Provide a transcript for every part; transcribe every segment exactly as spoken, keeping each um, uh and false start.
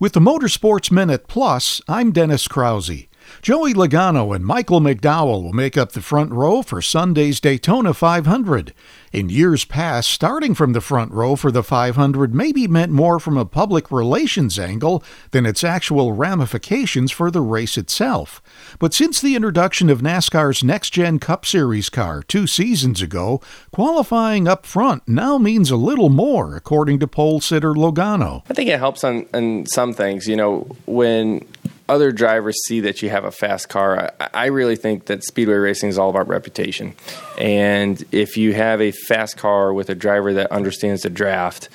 With the Motorsports Minute Plus, I'm Dennis Krause. Joey Logano and Michael McDowell will make up the front row for Sunday's Daytona five hundred. In years past, starting from the front row for the five hundred maybe meant more from a public relations angle than its actual ramifications for the race itself. But since the introduction of NASCAR's Next Gen Cup Series car two seasons ago, qualifying up front now means a little more, according to pole sitter Logano. I think it helps on, on some things. You know, when other drivers see that you have a fast car, I, I really think that speedway racing is all about reputation. And if you have a fast car with a driver that understands the draft,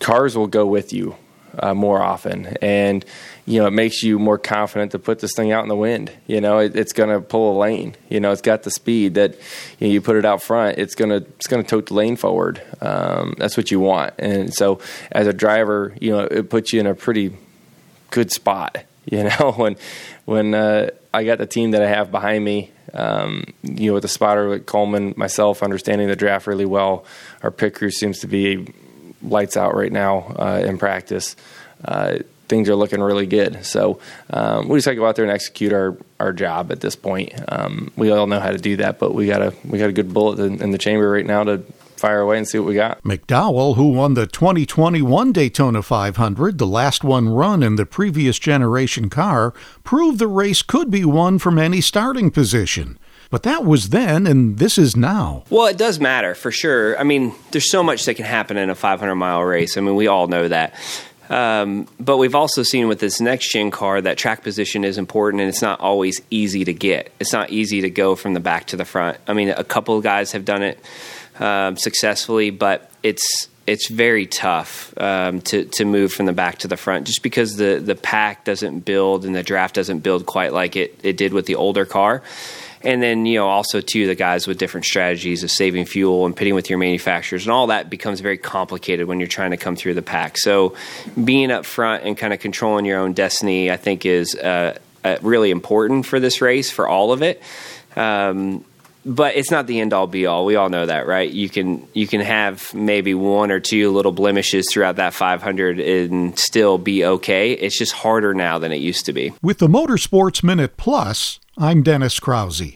cars will go with you uh, more often. And, you know, it makes you more confident to put this thing out in the wind. You know, it, it's going to pull a lane. You know, it's got the speed that, you know, you put it out front, it's going to it's going to tote the lane forward. Um, that's what you want. And so as a driver, you know, it puts you in a pretty good spot. You know, when when uh, I got the team that I have behind me, um, you know, with the spotter, with Coleman, myself, understanding the draft really well. Our pit crew seems to be lights out right now uh, in practice. Uh, things are looking really good. So um, we just got to go out there and execute our, our job at this point. Um, we all know how to do that, but we got a we got a good bullet in, in the chamber right now to fire away and see what we got. McDowell, who won the twenty twenty-one Daytona five hundred, the last one run in the previous generation car, proved the race could be won from any starting position. But that was then, and this is now. Well, it does matter, for sure. I mean, there's so much that can happen in a five hundred mile race. I mean, we all know that. Um, but we've also seen with this next-gen car that track position is important, and it's not always easy to get. It's not easy to go from the back to the front. I mean, a couple of guys have done it Um, successfully, but it's it's very tough um, to to move from the back to the front, just because the the pack doesn't build and the draft doesn't build quite like it it did with the older car. And then, you know, also too, the guys with different strategies of saving fuel and pitting with your manufacturers and all that becomes very complicated when you're trying to come through the pack. So being up front and kind of controlling your own destiny, I think, is uh, uh, really important for this race, for all of it. Um, But it's not the end-all, be-all. We all know that, right? You can you can have maybe one or two little blemishes throughout that five hundred and still be okay. It's just harder now than it used to be. With the Motorsports Minute Plus, I'm Dennis Krause.